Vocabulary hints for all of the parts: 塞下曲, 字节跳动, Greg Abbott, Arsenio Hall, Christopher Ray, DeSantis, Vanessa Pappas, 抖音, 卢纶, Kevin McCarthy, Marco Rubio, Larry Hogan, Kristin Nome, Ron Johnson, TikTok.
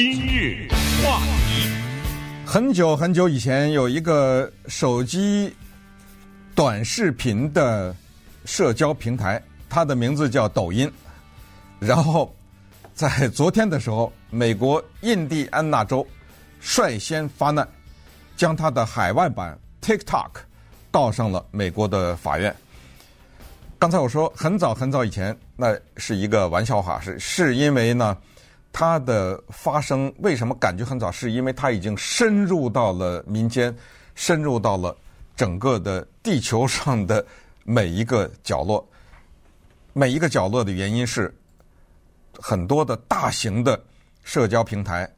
今日话题。很久很久以前，有一个手机短视频的社交平台，它的名字叫抖音。然后在昨天的时候，美国印第安纳州率先发难，将它的海外版 TikTok 告上了美国的法院。刚才我说很早很早以前，那是一个玩笑话，是因为呢，它的发生为什么感觉很早，是因为它已经深入到了民间，深入到了整个的地球上的每一个角落。每一个角落的原因是，很多的大型的社交平台，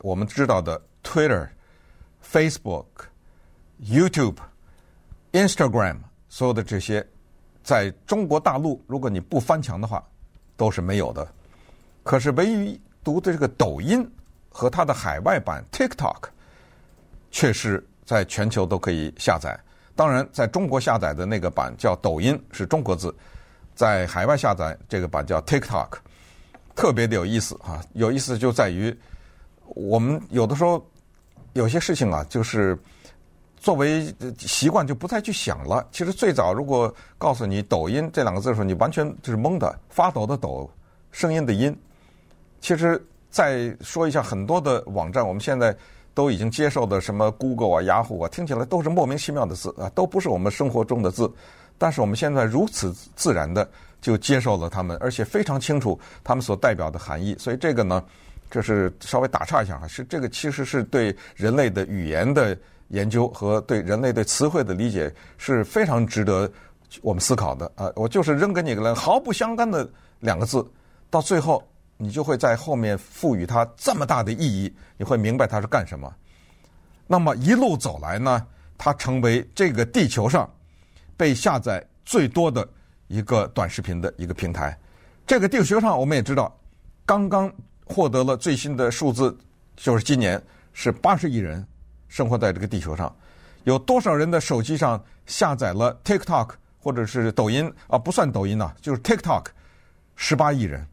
我们知道的 Twitter、Facebook、YouTube、Instagram， 所有的这些。在中国大陆，如果你不翻墙的话，都是没有的。可是唯独的这个抖音和它的海外版 TikTok， 却是在全球都可以下载。当然，在中国下载的那个版叫抖音，是中国字；在海外下载这个版叫 TikTok， 特别的有意思啊！有意思就在于，我们有的时候有些事情啊，就是作为习惯就不再去想了。其实最早如果告诉你抖音这两个字的时候，你完全就是懵的，发抖的抖，声音的音。其实再说一下，很多的网站我们现在都已经接受的什么 Google 啊、Yahoo 啊，听起来都是莫名其妙的字啊，都不是我们生活中的字。但是我们现在如此自然的就接受了它们，而且非常清楚它们所代表的含义。所以这个呢，这是稍微打岔一下啊，是这个其实是对人类的语言的研究和对人类对词汇的理解是非常值得我们思考的啊！我就是扔给你个毫不相干的两个字，到最后你就会在后面赋予它这么大的意义，你会明白它是干什么。那么一路走来呢，它成为这个地球上被下载最多的一个短视频的一个平台。这个地球上我们也知道，刚刚获得了最新的数字，就是今年是80亿人。生活在这个地球上，有多少人的手机上下载了 TikTok 或者是抖音啊？不算抖音啊，就是 TikTok， 18亿人，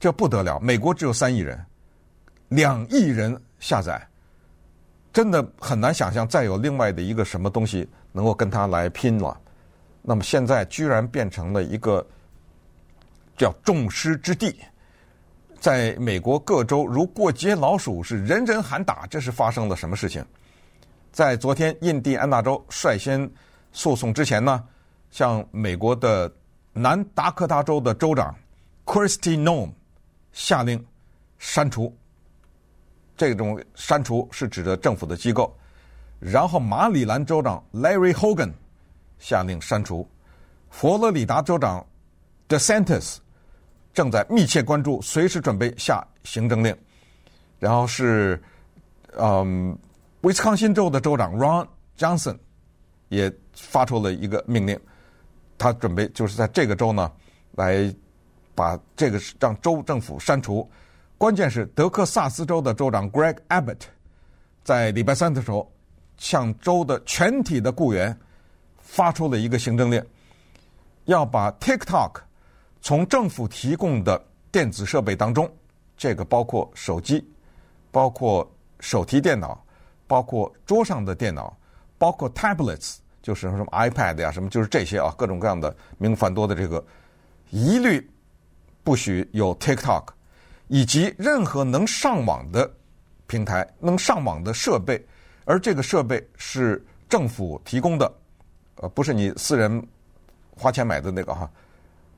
这不得了。美国只有3亿人，2亿人下载，真的很难想象再有另外的一个什么东西能够跟它来拼了。那么现在居然变成了一个叫众矢之的，在美国各州如过街老鼠，是人人喊打。这是发生了什么事情？在昨天印第安纳州率先诉讼之前呢，像美国的南达科他州的州长 Kristin Nome 下令删除，这种删除是指的政府的机构。然后马里兰州长 Larry Hogan 下令删除，佛罗里达州长 DeSantis 正在密切关注，随时准备下行政令。然后是威斯康辛州的州长 Ron Johnson 也发出了一个命令，他准备就是在这个州呢来把这个让州政府删除。关键是德克萨斯州的州长 Greg Abbott 在礼拜三的时候向州的全体的雇员发出了一个行政令，要把 TikTok 从政府提供的电子设备当中，这个包括手机，包括手提电脑，包括桌上的电脑，包括 tablets， 就是什么 iPad 呀，什么就是这些啊，各种各样的名繁多的这个，一律不许有 TikTok， 以及任何能上网的平台、能上网的设备，而这个设备是政府提供的，不是你私人花钱买的那个哈，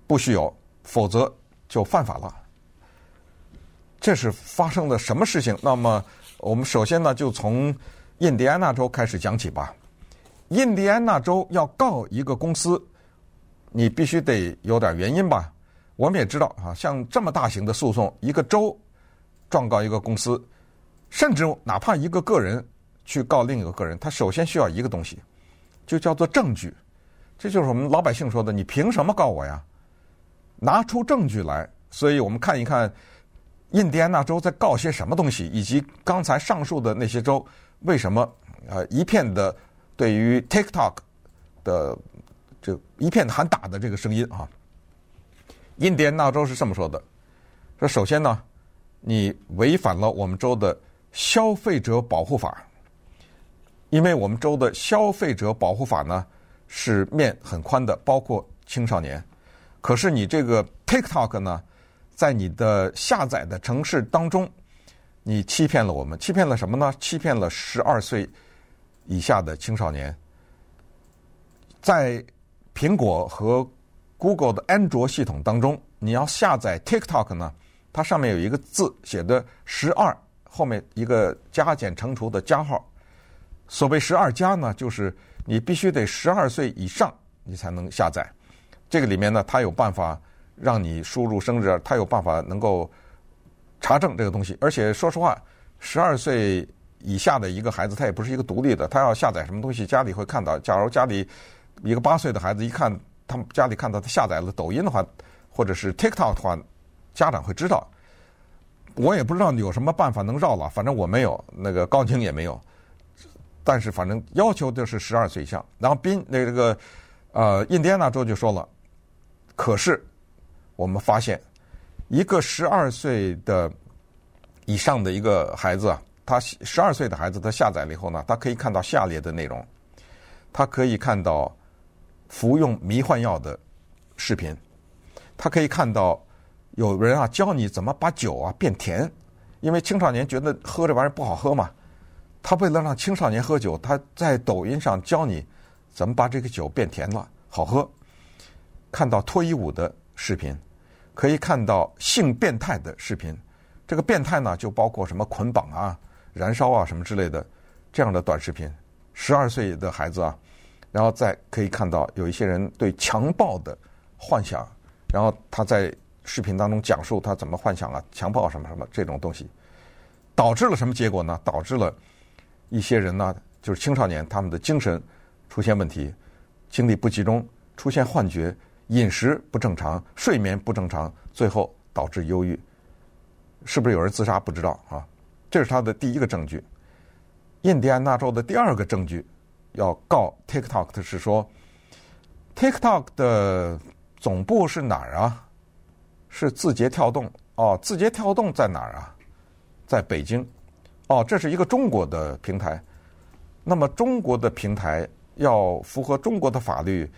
不许有，否则就犯法了。这是发生了什么事情？那么我们首先呢，就从印第安纳州开始讲起吧。印第安纳州要告一个公司，你必须得有点原因吧。我们也知道啊，像这么大型的诉讼，一个州状告一个公司，甚至哪怕一个个人去告另一个个人，他首先需要一个东西，就叫做证据。这就是我们老百姓说的，你凭什么告我呀？拿出证据来。所以我们看一看印第安纳州在告些什么东西，以及刚才上述的那些州为什么一片的对于 TikTok 的这一片喊打的这个声音啊。印第安纳州是这么说的，说首先呢，你违反了我们州的消费者保护法。因为我们州的消费者保护法呢是面很宽的，包括青少年。可是你这个 TikTok 呢，在你的下载的城市当中，你欺骗了我们。欺骗了什么呢？欺骗了12岁以下的青少年。在苹果和 Google 的安卓系统当中，你要下载 TikTok 呢，它上面有一个字写的12，后面一个加减乘除的加号。所谓12加呢，就是你必须得12岁以上你才能下载。这个里面呢，它有办法让你输入生日，它有办法能够查证这个东西。而且说实话，12岁以下的一个孩子，他也不是一个独立的，他要下载什么东西，家里会看到。假如家里一个8岁的孩子一看，他们家里看到他下载了抖音的话，或者是 TikTok 的话，家长会知道。我也不知道有什么办法能绕了，反正我没有，那个高宁也没有。但是反正要求就是12岁以上。然后印第安纳州就说了，可是我们发现一个12岁的以上的一个孩子啊，他12岁的孩子他下载了以后呢，他可以看到下列的内容。他可以看到服用迷幻药的视频，他可以看到有人啊教你怎么把酒啊变甜，因为青少年觉得喝这玩意儿不好喝嘛，他为了让青少年喝酒，他在抖音上教你怎么把这个酒变甜了，好喝。看到脱衣舞的视频，可以看到性变态的视频，这个变态呢就包括什么捆绑啊、燃烧啊什么之类的这样的短视频。12岁的孩子啊，然后再可以看到有一些人对强暴的幻想，然后他在视频当中讲述他怎么幻想啊、强暴什么什么这种东西。导致了什么结果呢？导致了一些人呢，就是青少年，他们的精神出现问题，精力不集中，出现幻觉，饮食不正常，睡眠不正常，最后导致忧郁。是不是有人自杀不知道啊？这是他的第一个证据。印第安纳州的第二个证据要告 TikTok 的是说， TikTok 的总部是哪儿啊？是字节跳动。哦，字节跳动在哪儿啊？在北京。哦，这是一个中国的平台。那么中国的平台要符合中国的法律，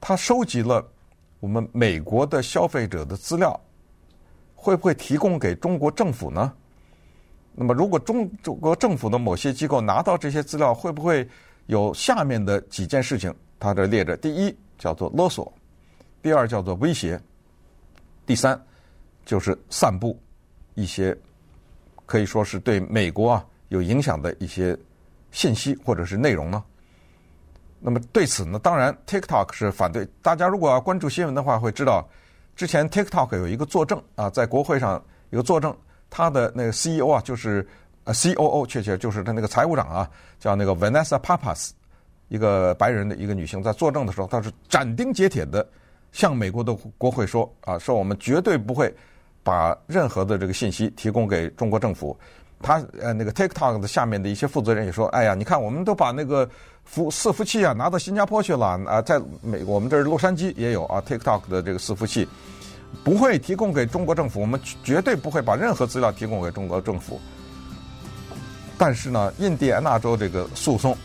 它收集了我们美国的消费者的资料，会不会提供给中国政府呢？那么如果中国政府的某些机构拿到这些资料，会不会有下面的几件事情，它这列着。第一叫做勒索，第二叫做威胁，第三就是散布一些可以说是对美国啊有影响的一些信息或者是内容呢。那么对此呢，当然 TikTok 是反对。大家如果要关注新闻的话，会知道之前 TikTok 有一个作证啊，在国会上有个作证，他的那个 CEO 啊，就是COO 就是他那个财务长啊，叫那个 Vanessa Pappas， 一个白人的一个女性，在作证的时候，她是斩钉截铁的向美国的国会说啊，说我们绝对不会把任何的这个信息提供给中国政府。他那个 TikTok 的下面的一些负责人也说，哎呀，你看我们都把那个伺服器啊拿到新加坡去了啊，在美国我们这儿洛杉矶也有啊 TikTok 的这个伺服器，不会提供给中国政府，我们绝对不会把任何资料提供给中国政府。但是呢，印第安纳州这个诉讼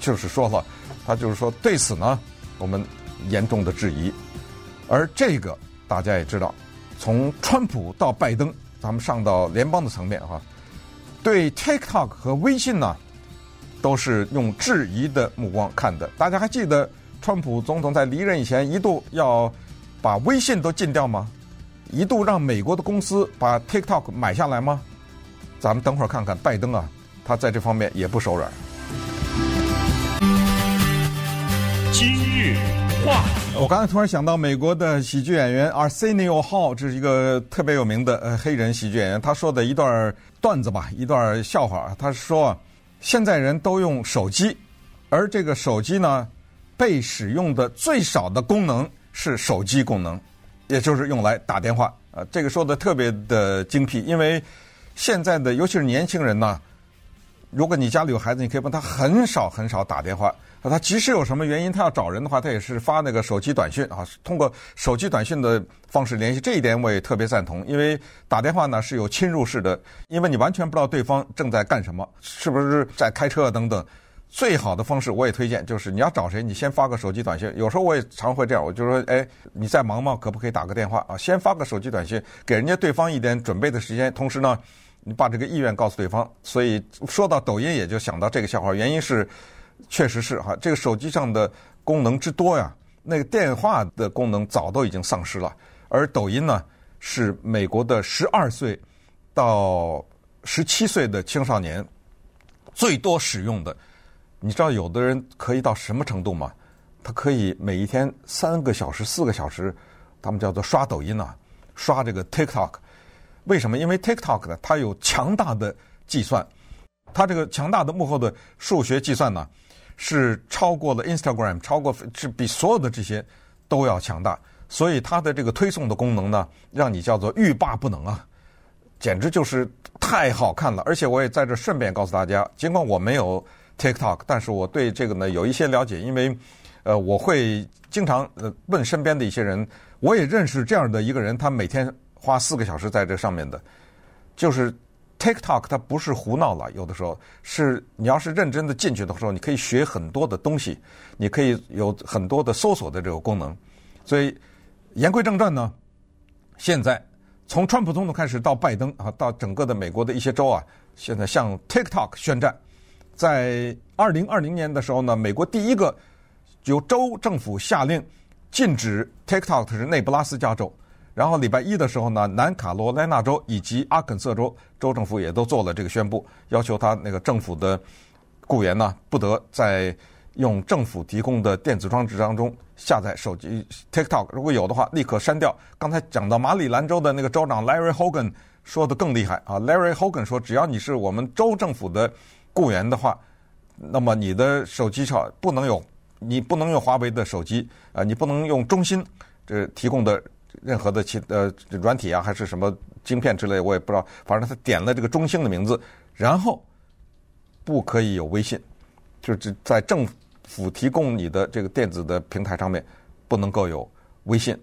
就是说了，他就是说对此呢，我们严重的质疑。而这个大家也知道，从川普到拜登，咱们上到联邦的层面啊，对 TikTok 和微信呢，都是用质疑的目光看的。大家还记得川普总统在离任以前一度要把微信都禁掉吗？一度让美国的公司把 TikTok 买下来吗？咱们等会儿看看拜登啊，他在这方面也不手软。今日话题，我刚才突然想到美国的喜剧演员 Arsenio Hall， 这是一个特别有名的黑人喜剧演员，他说的一段段子吧，一段笑话。他说，现在人都用手机，而这个手机呢，被使用的最少的功能是手机功能，也就是用来打电话啊。这个说的特别的精辟，因为现在的尤其是年轻人呢，如果你家里有孩子，你可以问他很少很少打电话。他即使有什么原因，他要找人的话，他也是发那个手机短讯啊，通过手机短讯的方式联系。这一点我也特别赞同，因为打电话呢是有侵入式的，因为你完全不知道对方正在干什么，是不是在开车等等。最好的方式我也推荐，就是你要找谁，你先发个手机短信。有时候我也常会这样，我就说，哎，你在忙吗？可不可以打个电话啊？先发个手机短信，给人家对方一点准备的时间，同时呢，你把这个意愿告诉对方。所以说到抖音，也就想到这个笑话，原因是，确实是哈，这个手机上的功能之多呀，那个电话的功能早都已经丧失了，而抖音呢，是美国的12岁到17岁的青少年最多使用的。你知道有的人可以到什么程度吗？他可以每一天3个小时、4个小时，他们叫做刷抖音啊，刷这个 TikTok。为什么？因为 TikTok 呢，它有强大的计算，它这个强大的幕后的数学计算呢，是超过了 Instagram， 是比所有的这些都要强大。所以它的这个推送的功能呢，让你叫做欲罢不能啊，简直就是太好看了。而且我也在这顺便告诉大家，尽管我没有TikTok， 但是我对这个呢有一些了解，因为，我会经常问身边的一些人，我也认识这样的一个人，他每天花4个小时在这上面的，就是 TikTok， 它不是胡闹了，有的时候是你要是认真的进去的时候，你可以学很多的东西，你可以有很多的搜索的这个功能。所以言归正传呢，现在从川普总统开始到拜登啊，到整个的美国的一些州啊，现在向 TikTok 宣战。在2020年的时候呢，美国第一个由州政府下令禁止 TikTok 是内布拉斯加州，然后礼拜一的时候呢，南卡罗来纳州以及阿肯色州州政府也都做了这个宣布，要求他那个政府的雇员呢不得再用政府提供的电子装置当中下载手机 TikTok， 如果有的话立刻删掉。刚才讲到马里兰州的那个州长 Larry Hogan 说的更厉害啊 ，Larry Hogan 说，只要你是我们州政府的雇员的话，那么你的手机上不能有，你不能用华为的手机啊，你不能用中兴这提供的任何的软体啊，还是什么晶片之类，我也不知道。反正他点了这个中兴的名字，然后不可以有微信，就是在政府提供你的这个电子的平台上面不能够有微信。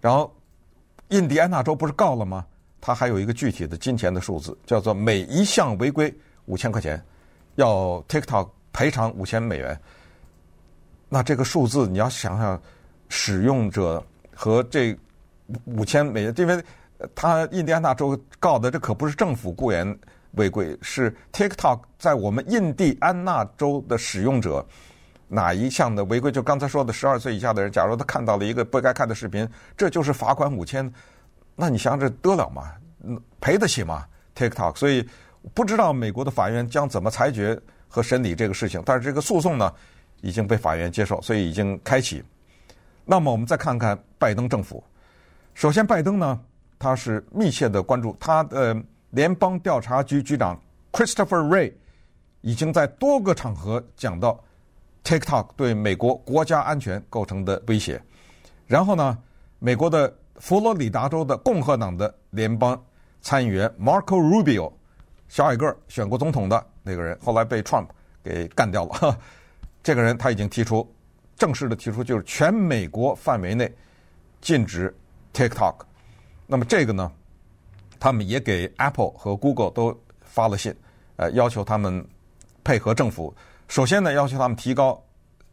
然后，印第安纳州不是告了吗？他还有一个具体的金钱的数字，叫做每一项违规$5000。要 TikTok 赔偿$5000，那这个数字你要想想，使用者和这$5000，因为他印第安纳州告的这可不是政府雇员违规，是 TikTok 在我们印第安纳州的使用者哪一项的违规？就刚才说的12岁以下的人，假如他看到了一个不该看的视频，这就是罚款$5000，那你想想这得了吗？赔得起吗 ？TikTok， 所以。不知道美国的法院将怎么裁决和审理这个事情，但是这个诉讼呢已经被法院接受，所以已经开启。那么我们再看看拜登政府。首先，拜登呢，他是密切的关注，他的联邦调查局局长 Christopher Ray 已经在多个场合讲到 TikTok 对美国国家安全构成的威胁。然后呢，美国的佛罗里达州的共和党的联邦参议员 Marco Rubio，小矮个儿选过总统的那个人，后来被 Trump 给干掉了。这个人他已经提出，正式的提出，就是全美国范围内禁止 TikTok。那么这个呢，他们也给 Apple 和 Google 都发了信，要求他们配合政府。首先呢，要求他们提高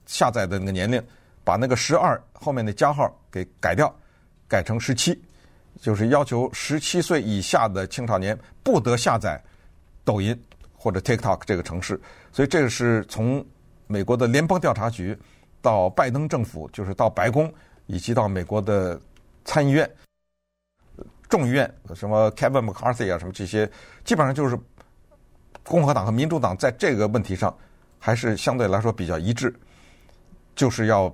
下载的那个年龄，把那个12后面的加号给改掉，改成17，就是要求17岁以下的青少年不得下载抖音或者 TikTok 这个城市。所以这是从美国的联邦调查局到拜登政府，就是到白宫以及到美国的参议院、众议院，什么 Kevin McCarthy 啊，什么这些，基本上就是共和党和民主党在这个问题上还是相对来说比较一致，就是要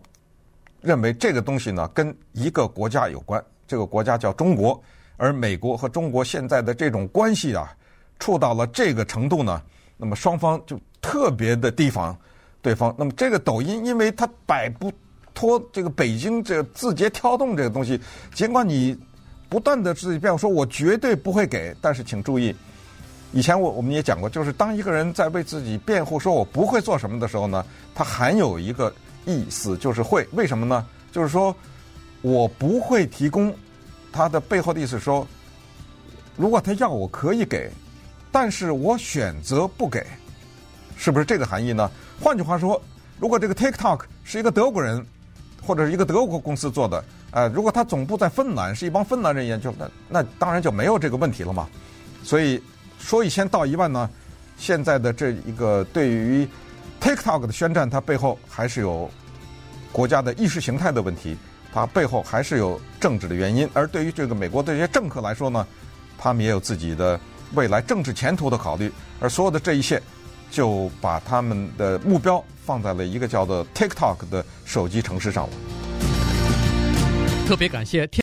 认为这个东西呢跟一个国家有关，这个国家叫中国，而美国和中国现在的这种关系啊触到了这个程度呢，那么双方就特别的提防对方。那么这个抖音，因为它摆不脱这个北京这个字节跳动这个东西，尽管你不断的自己辩护说我绝对不会给，但是请注意，以前我们也讲过，就是当一个人在为自己辩护说我不会做什么的时候呢，他含有一个意思就是会。为什么呢？就是说我不会提供，他的背后的意思说，如果他要我可以给，但是我选择不给，是不是这个含义呢？换句话说，如果这个 TikTok 是一个德国人或者是一个德国公司做的，如果他总部在芬兰，是一帮芬兰人研究的，那当然就没有这个问题了嘛。所以说一千道一万呢，现在的这一个对于 TikTok 的宣战，它背后还是有国家的意识形态的问题，它背后还是有政治的原因。而对于这个美国的这些政客来说呢，他们也有自己的未来政治前途的考虑，而所有的这一切就把他们的目标放在了一个叫做 TikTok 的手机程式上了。特别感谢。